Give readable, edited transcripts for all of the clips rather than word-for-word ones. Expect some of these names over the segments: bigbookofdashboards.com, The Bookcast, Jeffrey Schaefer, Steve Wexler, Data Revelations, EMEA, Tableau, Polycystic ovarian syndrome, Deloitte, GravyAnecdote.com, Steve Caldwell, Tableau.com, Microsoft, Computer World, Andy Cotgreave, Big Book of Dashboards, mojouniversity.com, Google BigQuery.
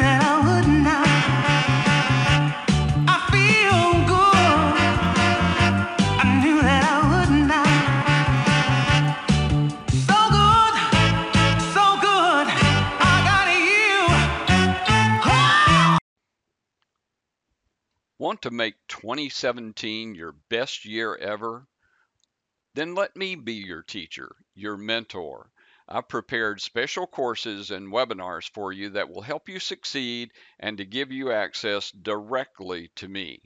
that I would not. I feel good. I knew that I would not. So good, I got you. Oh! Want to make 2017 your best year ever? Then let me be your teacher, your mentor. I've prepared special courses and webinars for you that will help you succeed and to give you access directly to me.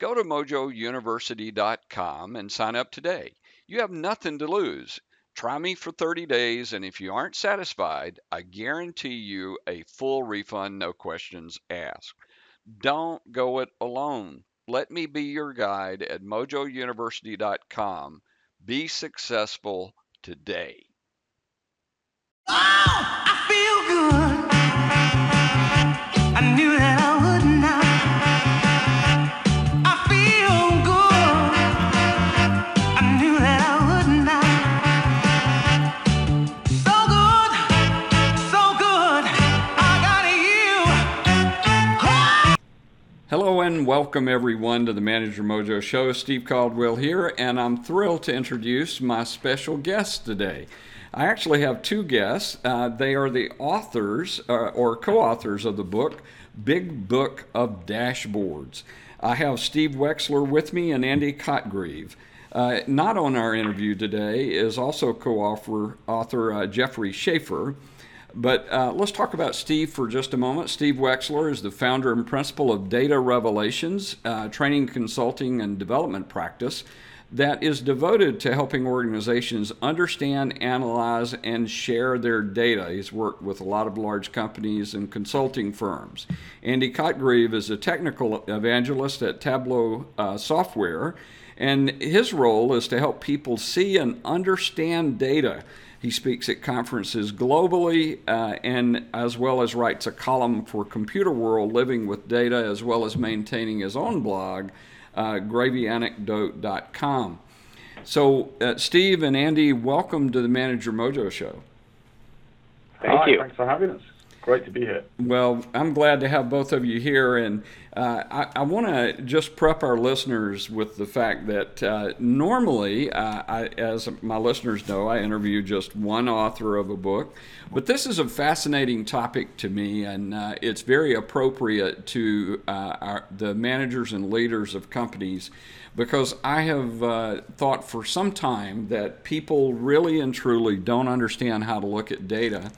Go to mojouniversity.com and sign up today. You have nothing to lose. Try me for 30 days, and if you aren't satisfied, I guarantee you a full refund, no questions asked. Don't go it alone. Let me be your guide at mojouniversity.com. Be successful today. Oh, I feel good. I knew that I would not. I feel good. I knew that I would not. So good, I got you. Oh! Hello and welcome everyone to the Manager Mojo Show. Steve Caldwell here, and I'm thrilled to introduce my special guest today. I actually have two guests. They are the authors or co-authors of the book, Big Book of Dashboards. I have Steve Wexler with me and Andy Cotgreave. Not on our interview today is also co-author Jeffrey Schaefer. But let's talk about Steve for just a moment. Steve Wexler is the founder and principal of Data Revelations, training, consulting, and development practice that is devoted to helping organizations understand, analyze, and share their data. He's worked with a lot of large companies and consulting firms. Andy Cotgreave is a technical evangelist at Tableau software, and his role is to help people see and understand data. He speaks at conferences globally and as well as writes a column for Computer World, living with data, as well as maintaining his own blog, GravyAnecdote.com. So, Steve and Andy, welcome to the Manager Mojo Show. Hi, you. Thanks for having us. Great to be here. Well, I'm glad to have both of you here, and I want to just prep our listeners with the fact that normally, as my listeners know, I interview just one author of a book, but this is a fascinating topic to me, and it's very appropriate to the managers and leaders of companies, because I have thought for some time that people really and truly don't understand how to look at data.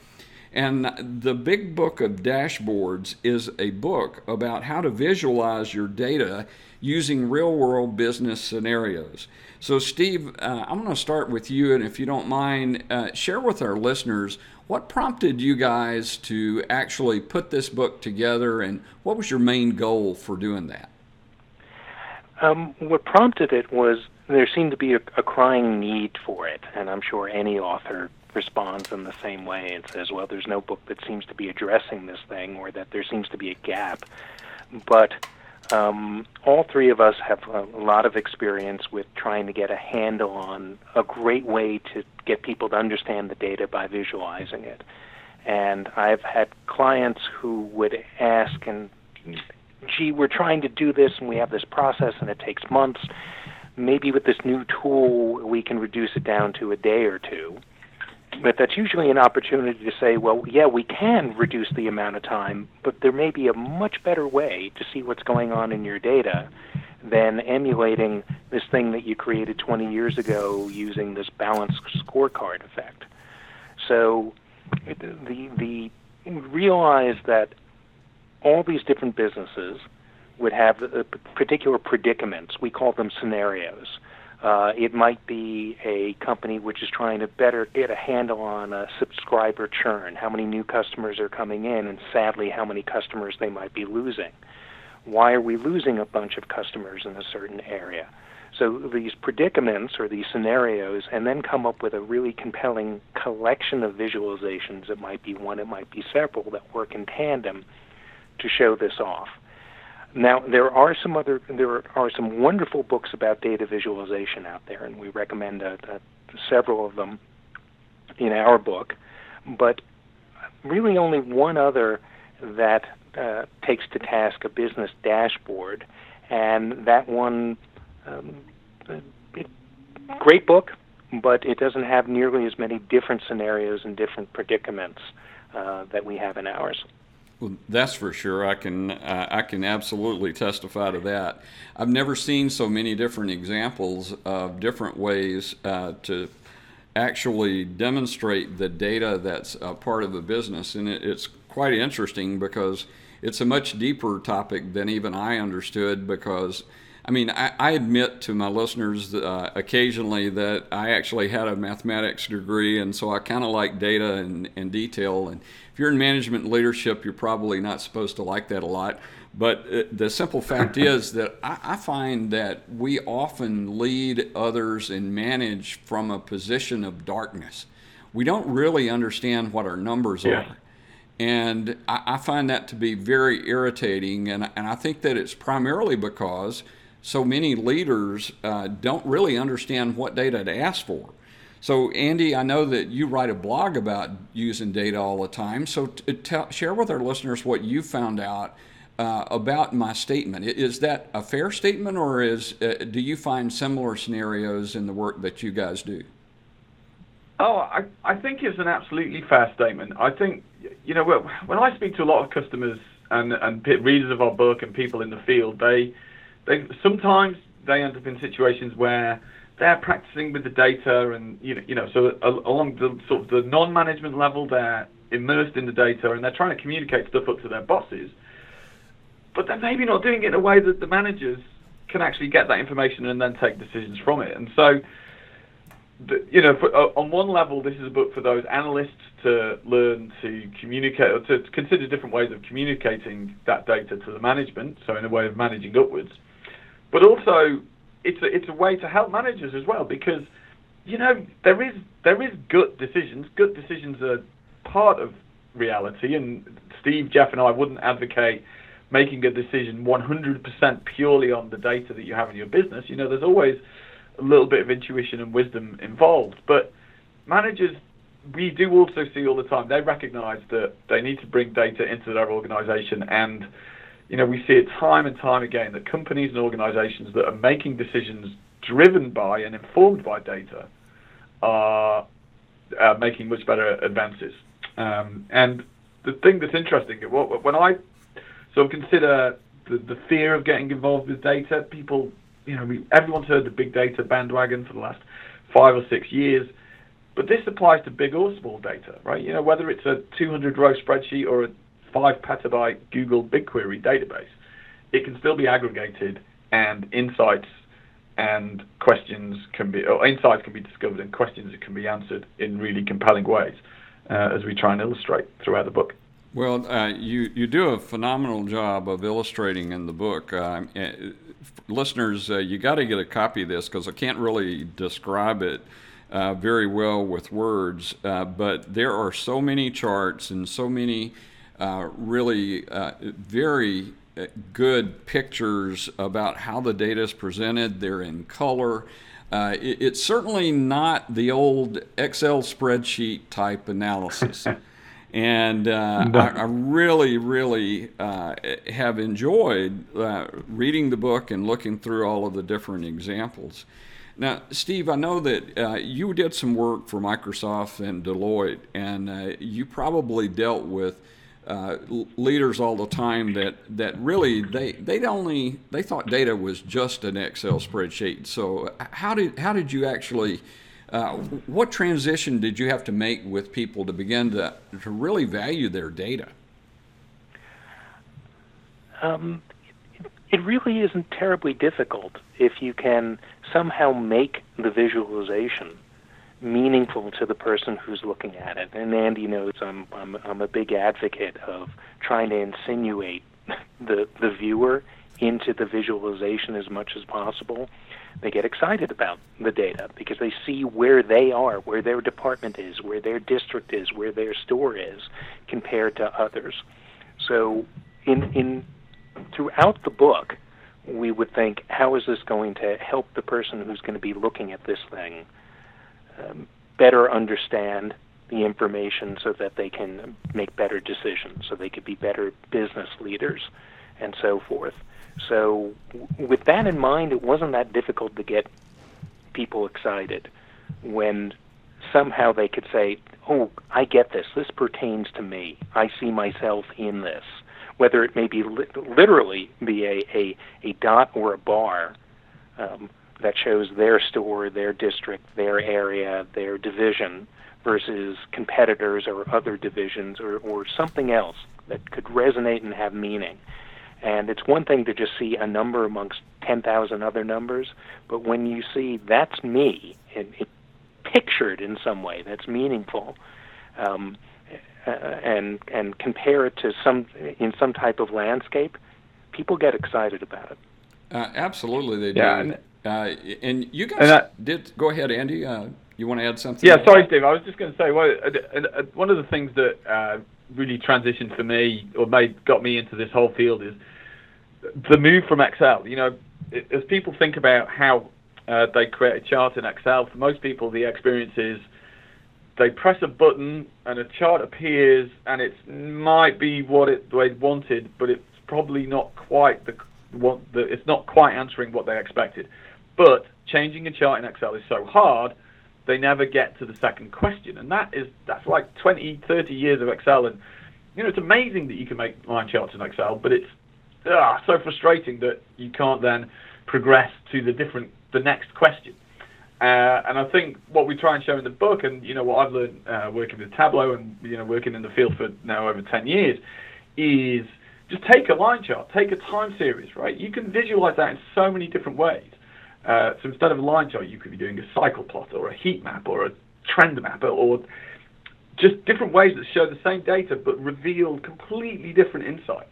And the Big Book of Dashboards is a book about how to visualize your data using real-world business scenarios. So, Steve, I'm going to start with you, and if you don't mind, share with our listeners what prompted you guys to actually put this book together, and what was your main goal for doing that? What prompted it was there seemed to be a crying need for it, and I'm sure any author responds in the same way and says, well, there's no book that seems to be addressing this thing, or that there seems to be a gap. But all three of us have a lot of experience with trying to get a handle on a great way to get people to understand the data by visualizing it. And I've had clients who would ask, and gee, we're trying to do this, and we have this process, and it takes months. Maybe with this new tool, we can reduce it down to a day or two. But that's usually an opportunity to say, well, yeah, we can reduce the amount of time, but there may be a much better way to see what's going on in your data than emulating this thing that you created 20 years ago using this balanced scorecard effect. So realize that all these different businesses would have particular predicaments. We call them scenarios. It might be a company which is trying to better get a handle on a subscriber churn, how many new customers are coming in, and sadly how many customers they might be losing. Why are we losing a bunch of customers in a certain area? So these predicaments or these scenarios, and then come up with a really compelling collection of visualizations. It might be one, it might be several, that work in tandem to show this off. Now, there are some wonderful books about data visualization out there, and we recommend several of them in our book, but really only one other that takes to task a business dashboard, and that one, great book, but it doesn't have nearly as many different scenarios and different predicaments that we have in ours. Well, that's for sure. I can absolutely testify to that. I've never seen so many different examples of different ways to actually demonstrate the data that's a part of the business, and it's quite interesting because it's a much deeper topic than even I understood, because I mean, I admit to my listeners occasionally that I actually had a mathematics degree, and so I kind of like data and detail. And if you're in management and leadership, you're probably not supposed to like that a lot. But the simple fact is that I find that we often lead others and manage from a position of darkness. We don't really understand what our numbers are. And I find that to be very irritating. And I think that it's primarily because so many leaders don't really understand what data to ask for. So, Andy, I know that you write a blog about using data all the time. So share with our listeners what you found out about my statement. Is that a fair statement, or do you find similar scenarios in the work that you guys do? Oh, I think it's an absolutely fair statement. I think, you know, when I speak to a lot of customers and readers of our book and people in the field, they sometimes end up in situations where they're practicing with the data, and you know, so along the sort of the non-management level, they're immersed in the data and they're trying to communicate stuff up to their bosses, but they're maybe not doing it in a way that the managers can actually get that information and then take decisions from it. And so, you know, on one level, this is a book for those analysts to learn to communicate, or to consider different ways of communicating that data to the management, so in a way of managing upwards. But also, it's a way to help managers as well, because, you know, there is gut decisions. Gut decisions are part of reality, and Steve, Jeff, and I wouldn't advocate making a decision 100% purely on the data that you have in your business. You know, there's always a little bit of intuition and wisdom involved, but managers, we do also see all the time, they recognize that they need to bring data into their organization. And, you know, we see it time and time again that companies and organizations that are making decisions driven by and informed by data are making much better advances. And the thing that's interesting, when I sort of consider the fear of getting involved with data, people, you know, everyone's heard the big data bandwagon for the last 5 or 6 years, but this applies to big or small data, right? You know, whether it's a 200-row spreadsheet or a 5-petabyte Google BigQuery database, it can still be aggregated, and insights can be discovered and questions can be answered in really compelling ways, as we try and illustrate throughout the book. Well, you do a phenomenal job of illustrating in the book. Listeners, you got to get a copy of this, because I can't really describe it very well with words, but there are so many charts and so many really very good pictures about how the data is presented. They're in color. It's certainly not the old Excel spreadsheet type analysis. And I really, really have enjoyed reading the book and looking through all of the different examples. Now, Steve, I know that you did some work for Microsoft and Deloitte, and you probably dealt with leaders all the time that really they thought data was just an Excel spreadsheet. So how did you actually? What transition did you have to make with people to begin to really value their data? It really isn't terribly difficult if you can somehow make the visualization meaningful to the person who's looking at it. And Andy knows I'm a big advocate of trying to insinuate the viewer into the visualization as much as possible. They get excited about the data because they see where they are, where their department is, where their district is, where their store is compared to others. So throughout the book, we would think, how is this going to help the person who's going to be looking at this thing better understand the information so that they can make better decisions, so they could be better business leaders and so forth. So with that in mind, it wasn't that difficult to get people excited when somehow they could say, oh, I get this. This pertains to me. I see myself in this. Whether it may be literally be a dot or a bar that shows their store, their district, their area, their division versus competitors or other divisions or something else that could resonate and have meaning. And it's one thing to just see a number amongst 10,000 other numbers, but when you see that's me, it pictured in some way that's meaningful, and compare it to some type of landscape, people get excited about it. Absolutely, they do. Yeah. And you guys did. Go ahead, Andy. You want to add something? Yeah, sorry, Steve. I was just going to say one of the things that really transitioned for me or got me into this whole field is the move from Excel. You know, as people think about how they create a chart in Excel, for most people the experience is they press a button and a chart appears, and it might be what they wanted, but it's probably not quite it's not quite answering what they expected. But changing a chart in Excel is so hard, they never get to the second question, and that's like 20, 30 years of Excel. And you know, it's amazing that you can make line charts in Excel, but it's so frustrating that you can't then progress to the next question. And I think what we try and show in the book, and you know what I've learned working with Tableau and you know working in the field for now over 10 years, is just take a line chart, take a time series, right? You can visualize that in so many different ways. So instead of a line chart, you could be doing a cycle plot or a heat map or a trend map or just different ways that show the same data but reveal completely different insights.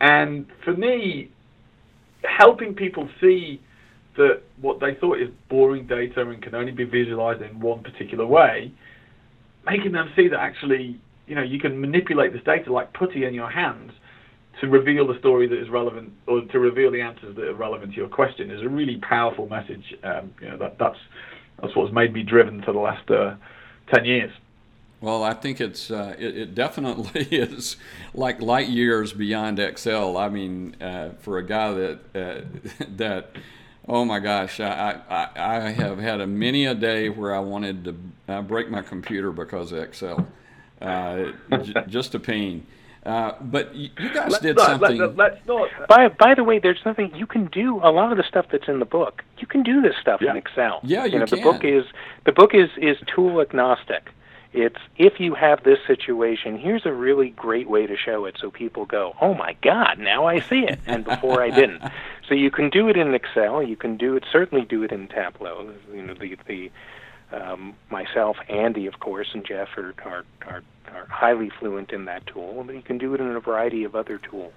And for me, helping people see that what they thought is boring data and can only be visualized in one particular way, making them see that actually, you know, you can manipulate this data like putty in your hands to reveal the story that is relevant, or to reveal the answers that are relevant to your question, is a really powerful message. You know, that's what's made me driven for the last 10 years. Well, I think it definitely is like light years beyond Excel. I mean, for a guy that oh my gosh, I have had many a day where I wanted to break my computer because of Excel. Just a pain. But you guys did something. By the way, there's something you can do. A lot of the stuff that's in the book, you can do this stuff in Excel. Yeah, you can. The book is tool agnostic. It's if you have this situation, here's a really great way to show it, so people go, oh my God, now I see it, and before I didn't. So you can do it in Excel. You can certainly do it in Tableau. You know, myself, Andy, of course, and Jeff are highly fluent in that tool, but you can do it in a variety of other tools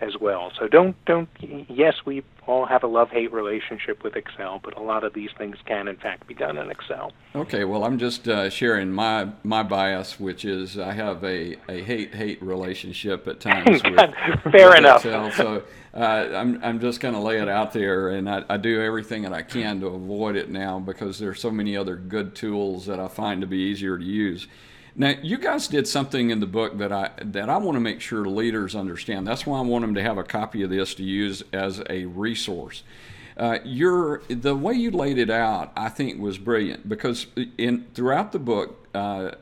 as well. So don't. Yes, we all have a love-hate relationship with Excel, but a lot of these things can, in fact, be done in Excel. Okay. Well, I'm just sharing my bias, which is I have a hate relationship at times with Fair enough. Excel. So I'm just going to lay it out there, and I do everything that I can to avoid it now because there are so many other good tools that I find to be easier to use. Now, you guys did something in the book that I want to make sure leaders understand. That's why I want them to have a copy of this to use as a resource. The way you laid it out, I think, was brilliant because throughout the book,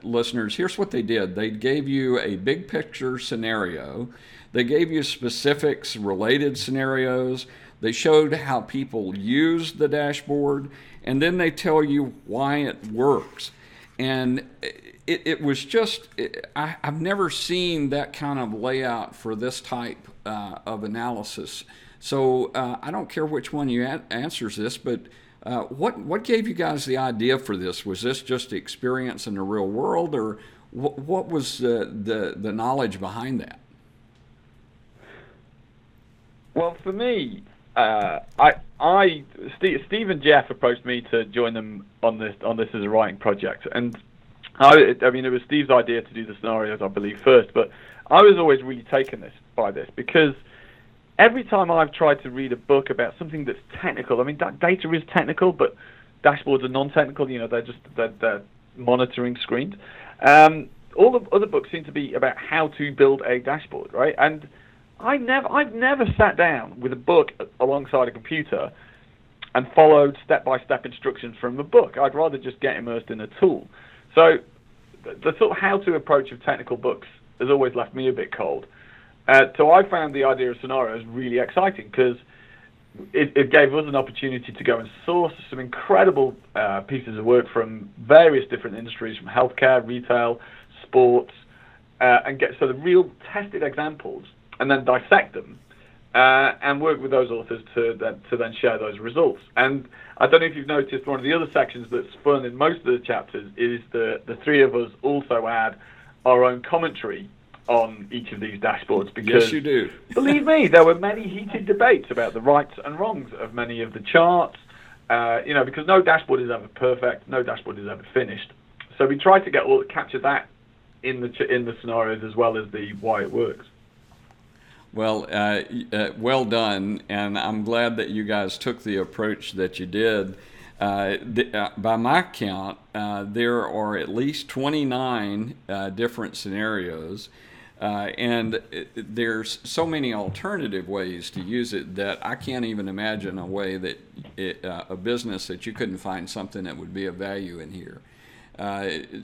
listeners, here's what they did. They gave you a big picture scenario. They gave you specifics, related scenarios. They showed how people use the dashboard, and then they tell you why it works. And it was just, I've never seen that kind of layout for this type of analysis. So I don't care which one you answers this, but what gave you guys the idea for this? Was this just experience in the real world, or what was the knowledge behind that? Well, for me, I Steve and Jeff approached me to join them on this as a writing project, and I mean, it was Steve's idea to do the scenarios, I believe, first, but I was always really taken by this, because every time I've tried to read a book about something that's technical, I mean, data is technical, but dashboards are non-technical. You know, they're monitoring screens. All the other books seem to be about how to build a dashboard, right? And I've never sat down with a book alongside a computer and followed step-by-step instructions from the book. I'd rather just get immersed in a tool. So the sort of how-to approach of technical books has always left me a bit cold. So I found the idea of scenarios really exciting, because it gave us an opportunity to go and source some incredible pieces of work from various different industries, from healthcare, retail, sports, and get sort of real tested examples, and then dissect them and work with those authors to then share those results. And I don't know if you've noticed, one of the other sections that's spun in most of the chapters is the three of us also add our own commentary on each of these dashboards, because yes, you do. Believe me, there were many heated debates about the rights and wrongs of many of the charts, because no dashboard is ever perfect, no dashboard is ever finished. So we tried to capture that in the scenarios, as well as the why it works. Well, well done, and I'm glad that you guys took the approach that you did. By my count, there are at least 29 different scenarios, and there's so many alternative ways to use it that I can't even imagine a way that a business that you couldn't find something that would be of value in here.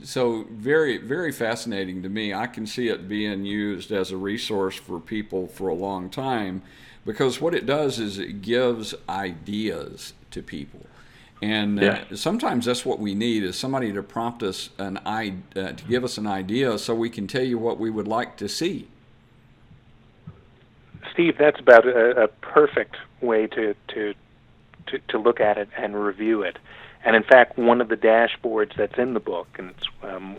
So very, very fascinating to me. I can see it being used as a resource for people for a long time, because what it does is it gives ideas to people. And sometimes that's what we need, is somebody to prompt us to give us an idea so we can tell you what we would like to see. Steve, that's about a perfect way to look at it and review it. And in fact, one of the dashboards that's in the book, and it's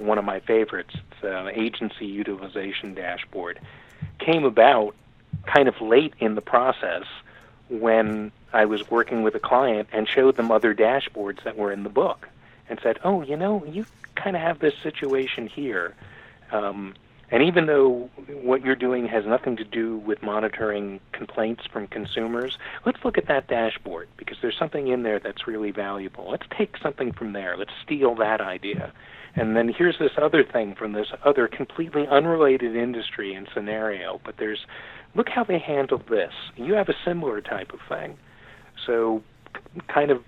one of my favorites, it's an agency utilization dashboard, came about kind of late in the process when I was working with a client and showed them other dashboards that were in the book and said, oh, you kind of have this situation here. And even though what you're doing has nothing to do with monitoring complaints from consumers, let's look at that dashboard, because there's something in there that's really valuable. Let's take something from there. Let's steal that idea. And then here's this other thing from this other completely unrelated industry and scenario, but look how they handled this. You have a similar type of thing. So kind of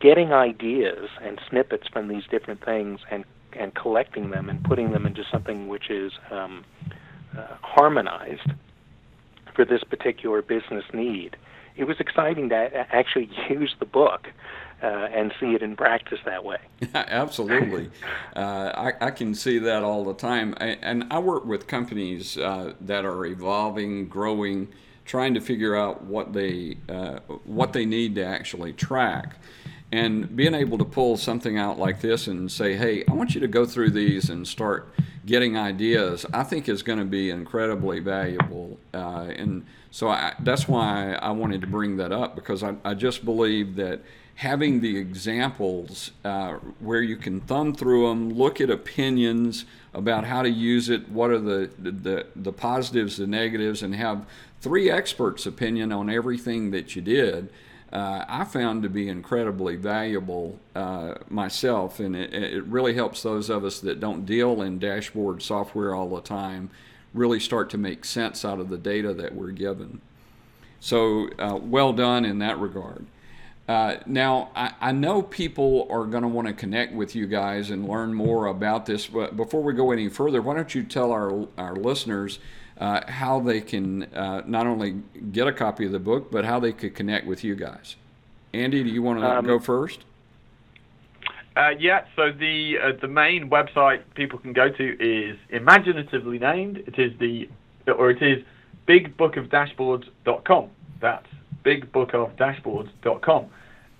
getting ideas and snippets from these different things and collecting them and putting them into something which is harmonized for this particular business need. It was exciting to actually use the book and see it in practice that way. Absolutely. I can see that all the time. And I work with companies that are evolving, growing, trying to figure out what they need to actually track. And being able to pull something out like this and say, hey, I want you to go through these and start getting ideas, I think is going to be incredibly valuable. And so that's why I wanted to bring that up, because I just believe that having the examples where you can thumb through them, look at opinions about how to use it, what are the positives, the negatives, and have three experts' opinion on everything that you did, I found to be incredibly valuable myself, and it really helps those of us that don't deal in dashboard software all the time really start to make sense out of the data that we're given. So well done in that regard. Now, I know people are going to want to connect with you guys and learn more about this, but before we go any further, why don't you tell our listeners how they can not only get a copy of the book, but how they could connect with you guys. Andy, do you want to go first? Yeah, so the main website people can go to is imaginatively named. It is bigbookofdashboards.com. That's bigbookofdashboards.com.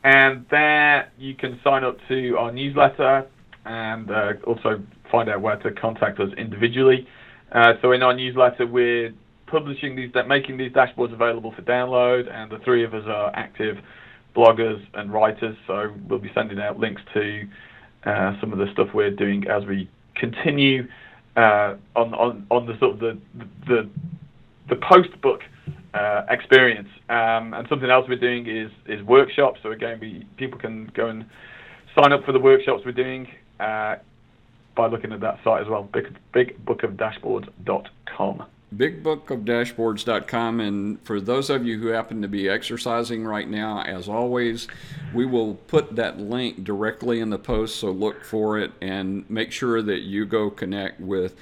And there you can sign up to our newsletter and also find out where to contact us individually. So in our newsletter, we're making these dashboards available for download, and the three of us are active bloggers and writers, so we'll be sending out links to some of the stuff we're doing as we continue on the sort of the post-book experience. And something else we're doing is workshops. So again, people can go and sign up for the workshops we're doing by looking at that site as well, bigbookofdashboards.com. bigbookofdashboards.com. And for those of you who happen to be exercising right now, as always, we will put that link directly in the post, so look for it and make sure that you go connect with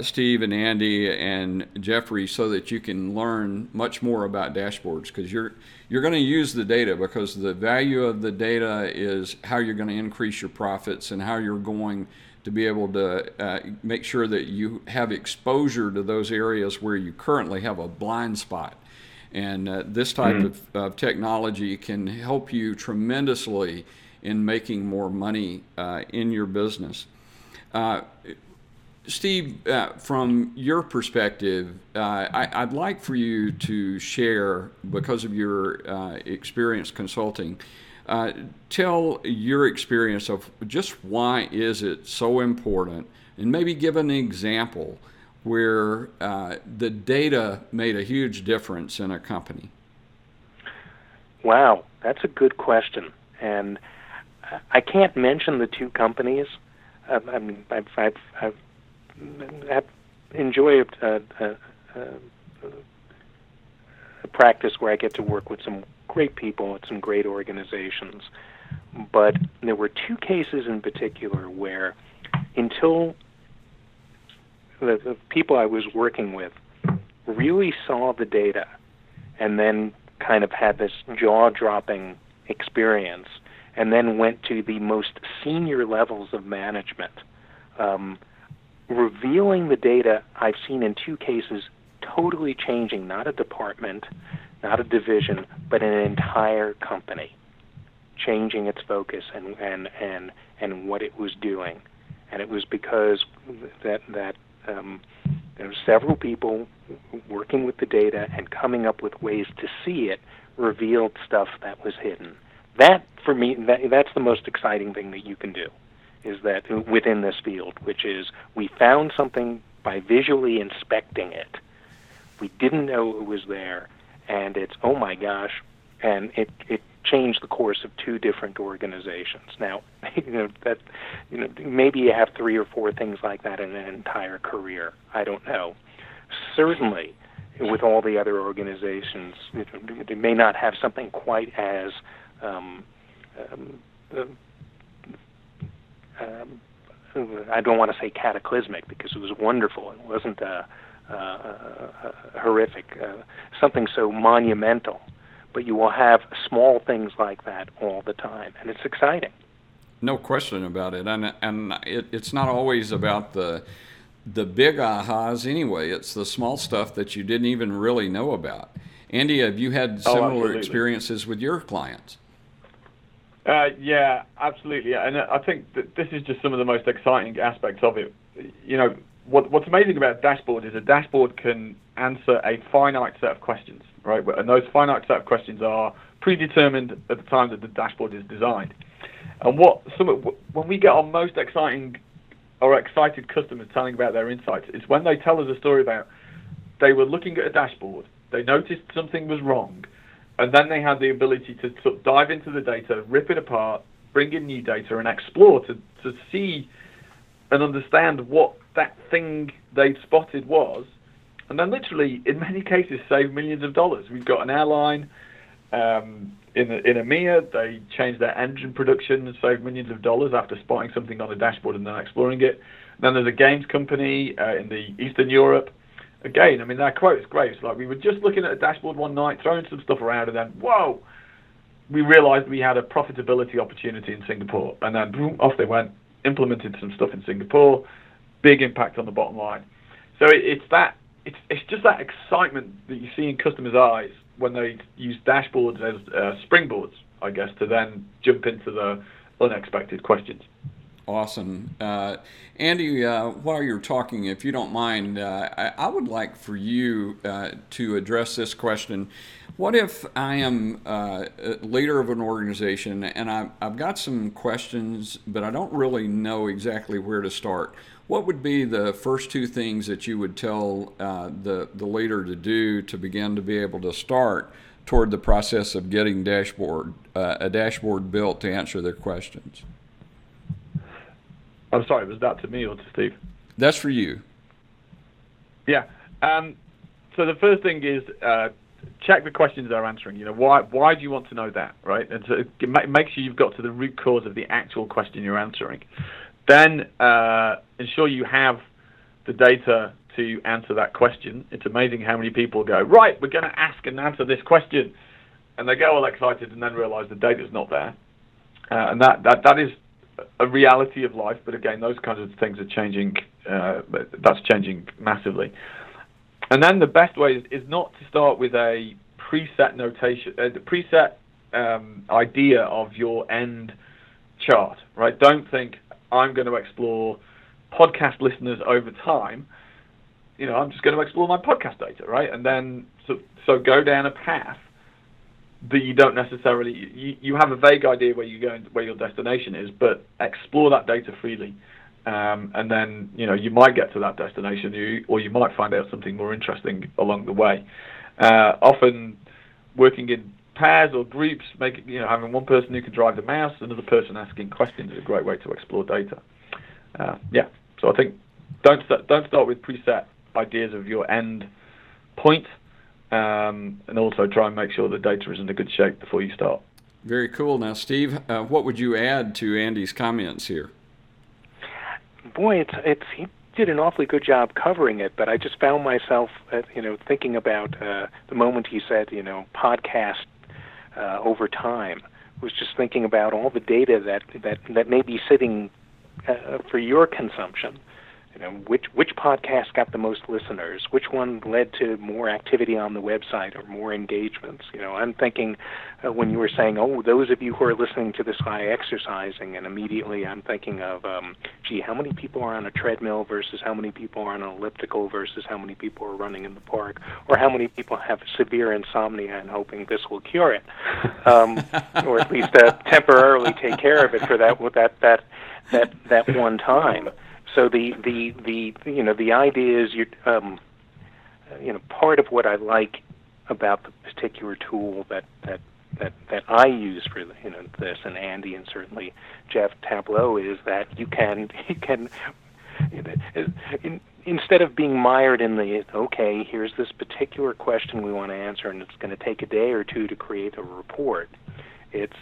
Steve and Andy and Jeffrey so that you can learn much more about dashboards, because you're going to use the data, because the value of the data is how you're going to increase your profits and how you're going to be able to make sure that you have exposure to those areas where you currently have a blind spot. And this type of technology can help you tremendously in making more money in your business. Steve, from your perspective, I'd like for you to share, because of your experience consulting, tell your experience of just why is it so important, and maybe give an example where the data made a huge difference in a company. Wow, that's a good question. And I can't mention the two companies. I mean, I enjoy a practice where I get to work with some great people at some great organizations. But there were two cases in particular where, until the people I was working with really saw the data and then kind of had this jaw-dropping experience and then went to the most senior levels of management, revealing the data, I've seen in two cases totally changing, not a department, not a division, but an entire company, changing its focus and what it was doing. And it was because that there were several people working with the data and coming up with ways to see it, revealed stuff that was hidden. That, for me, that's the most exciting thing that you can do, is that within this field, which is we found something by visually inspecting it. We didn't know it was there, and it's, oh my gosh, and it changed the course of two different organizations. Now, maybe you have three or four things like that in an entire career. I don't know. Certainly, with all the other organizations, they may not have something quite as I don't want to say cataclysmic, because it was wonderful. It wasn't horrific, something so monumental. But you will have small things like that all the time, and it's exciting. No question about it. And it's not always about the big ahas anyway. It's the small stuff that you didn't even really know about. Andy, have you had similar experiences with your clients? Yeah, absolutely. And I think that this is just some of the most exciting aspects of it. You know, what's amazing about dashboard is a dashboard can answer a finite set of questions, right? And those finite set of questions are predetermined at the time that the dashboard is designed. And when we get our most exciting or excited customers telling about their insights, it's when they tell us a story about they were looking at a dashboard, they noticed something was wrong, and then they had the ability to sort of dive into the data, rip it apart, bring in new data, and explore to see and understand what that thing they spotted was. And then literally, in many cases, save millions of dollars. We've got an airline in EMEA. They changed their engine production and saved millions of dollars after spotting something on a dashboard and then exploring it. And then there's a games company in the Eastern Europe. Again, I mean, that quote is great. It's like, we were just looking at a dashboard one night, throwing some stuff around, and then, whoa, we realized we had a profitability opportunity in Singapore. And then, boom, off they went, implemented some stuff in Singapore, big impact on the bottom line. So it's just that excitement that you see in customers' eyes when they use dashboards as springboards, I guess, to then jump into the unexpected questions. Awesome. Andy, while you're talking, if you don't mind, I would like for you to address this question. What if I am a leader of an organization and I've got some questions, but I don't really know exactly where to start? What would be the first two things that you would tell the leader to do to begin to be able to start toward the process of getting a dashboard built to answer their questions? I'm sorry, was that to me or to Steve? That's for you. Yeah. So the first thing is check the questions they're answering. You know, why do you want to know that, right? And so make sure you've got to the root cause of the actual question you're answering. Then ensure you have the data to answer that question. It's amazing how many people go, right, we're going to ask and answer this question. And they get all excited and then realize the data's not there. And that is a reality of life. But again, those kinds of things are changing. That's changing massively. And then the best way is not to start with a preset notation, idea of your end chart, right? Don't think I'm going to explore podcast listeners over time. You know, I'm just going to explore my podcast data, right? And then so go down a path that you don't necessarily, you have a vague idea where you're going, where your destination is, but explore that data freely. And then, you know, you might get to that destination, or you might find out something more interesting along the way. Often working in pairs or groups, having one person who can drive the mouse, another person asking questions is a great way to explore data. So I think don't start with preset ideas of your end point, and also try and make sure the data is in a good shape before you start. Very cool. Now, Steve, what would you add to Andy's comments here? Boy, he did an awfully good job covering it, but I just found myself, thinking about the moment he said, podcast over time. Was just thinking about all the data that may be sitting for your consumption. You know, which podcast got the most listeners? Which one led to more activity on the website or more engagements? You know, I'm thinking when you were saying, oh, those of you who are listening to this by exercising, and immediately I'm thinking of, how many people are on a treadmill versus how many people are on an elliptical versus how many people are running in the park, or how many people have severe insomnia and hoping this will cure it, or at least temporarily take care of it for that one time. So the idea is part of what I like about the particular tool that I use for this, and Andy and certainly Jeff, Tableau, is that you can instead of being mired in the, okay, here's this particular question we want to answer and it's going to take a day or two to create a report, it's,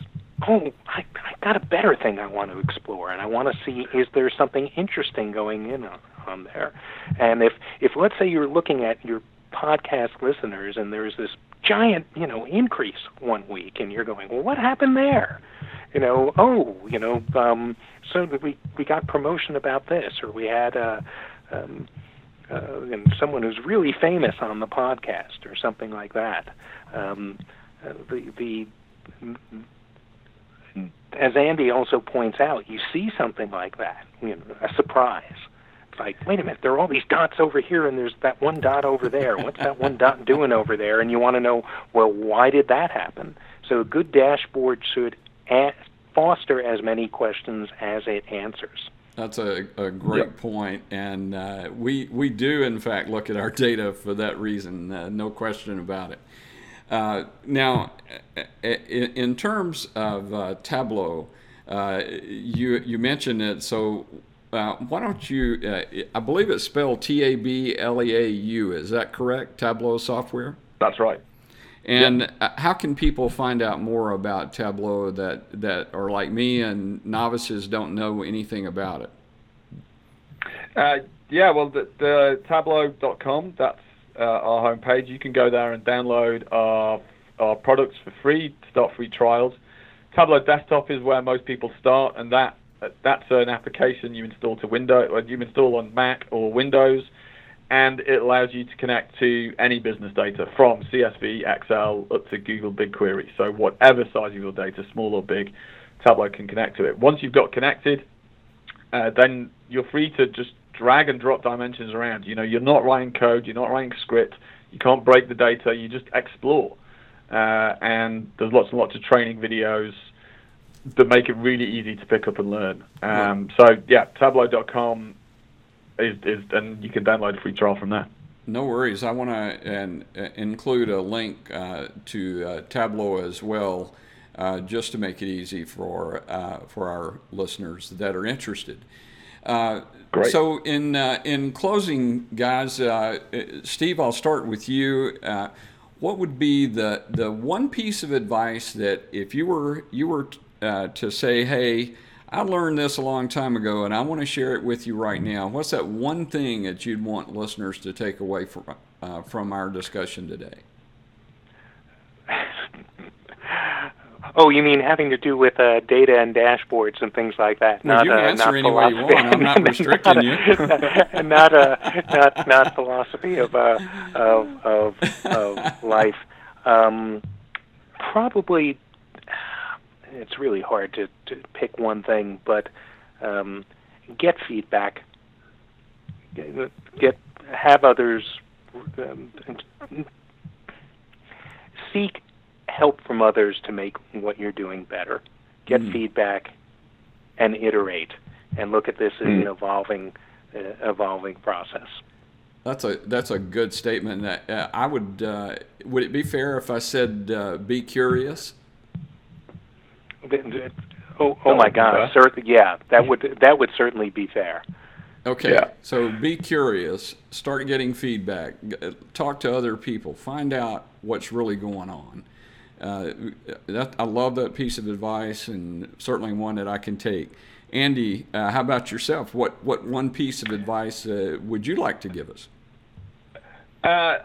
oh, I got a better thing I want to explore, and I want to see, is there something interesting going on there? And if let's say you're looking at your podcast listeners and there's this giant, increase one week, and you're going, well, what happened there? So we got promotion about this, or we had and someone who's really famous on the podcast, or something like that. As Andy also points out, you see something like that, a surprise. It's like, wait a minute, there are all these dots over here and there's that one dot over there. What's that one dot doing over there? And you want to know, well, why did that happen? So a good dashboard should foster as many questions as it answers. That's a great point, and we do, in fact, look at our data for that reason, no question about it. Now, in terms of Tableau, you mentioned it, so why don't you, I believe it's spelled Tableau, is that correct, Tableau software? That's right. And how can people find out more about Tableau that are like me and novices don't know anything about it? The Tableau.com, that's our homepage. You can go there and download our products for free, start free trials. Tableau Desktop is where most people start, and that's an application you install on Mac or Windows, and it allows you to connect to any business data from CSV, Excel, up to Google BigQuery. So whatever size of your data, small or big, Tableau can connect to it. Once you've got connected, then you're free to just drag and drop dimensions around. You know, you're not writing code, you're not writing script, you can't break the data, you just explore. And there's lots and lots of training videos that make it really easy to pick up and learn. Tableau.com is, and you can download a free trial from there. No worries. I want to include a link to Tableau as well, just to make it easy for our listeners that are interested. Great. So in closing, guys, Steve, I'll start with you. What would be the one piece of advice that if you were to say, hey, I learned this a long time ago, and I want to share it with you right now. What's that one thing that you'd want listeners to take away from our discussion today? Oh, you mean having to do with data and dashboards and things like that? Well, you answer any way you want. I'm not restricting you. Not philosophy of life. Probably. It's really hard to pick one thing, but get feedback. Have others seek help from others to make what you're doing better. Get feedback and iterate, and look at this as an evolving process. That's a good statement. I would it be fair if I said be curious? Oh my God! Yeah, that would certainly be fair. Okay, yeah. So be curious. Start getting feedback. Talk to other people. Find out what's really going on. I love that piece of advice, and certainly one that I can take. Andy, how about yourself? What one piece of advice would you like to give us? I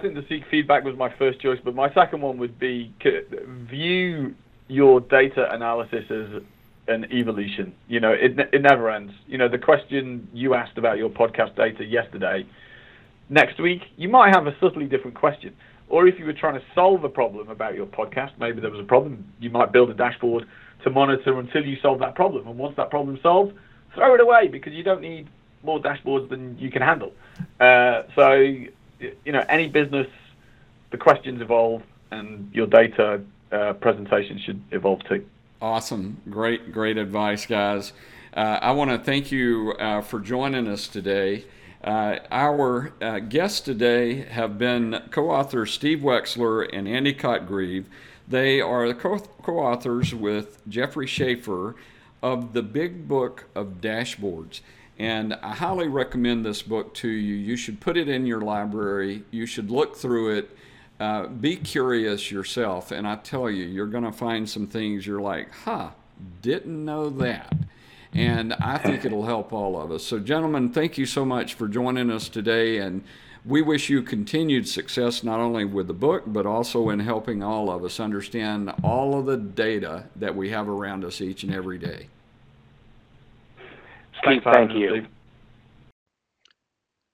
think the seek feedback was my first choice, but my second one would be view your data analysis is an evolution. You know, it never ends. You know, the question you asked about your podcast data yesterday, next week, you might have a subtly different question. Or if you were trying to solve a problem about your podcast, maybe there was a problem, you might build a dashboard to monitor until you solve that problem. And once that problem's solved, throw it away because you don't need more dashboards than you can handle. So, you know, any business, the questions evolve and your data presentation should evolve too. Awesome. Great advice, guys. I want to thank you for joining us today. Our guests today have been co-authors Steve Wexler and Andy Cotgreave. They are the co-authors with Jeffrey Schaefer of The Big Book of Dashboards. And I highly recommend this book to you. You should put it in your library. You should look through it. Be curious yourself, and I tell you, you're going to find some things you're like, didn't know that. And I think it'll help all of us. So, gentlemen, thank you so much for joining us today, and we wish you continued success not only with the book, but also in helping all of us understand all of the data that we have around us each and every day. Steve, thank you.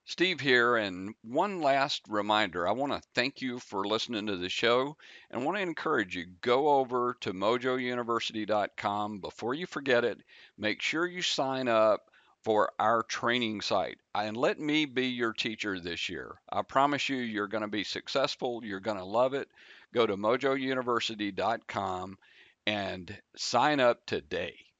Steve here, and one last reminder, I want to thank you for listening to the show and want to encourage you, go over to mojouniversity.com. Before you forget it, make sure you sign up for our training site and let me be your teacher this year. I promise you, you're going to be successful. You're going to love it. Go to mojouniversity.com and sign up today.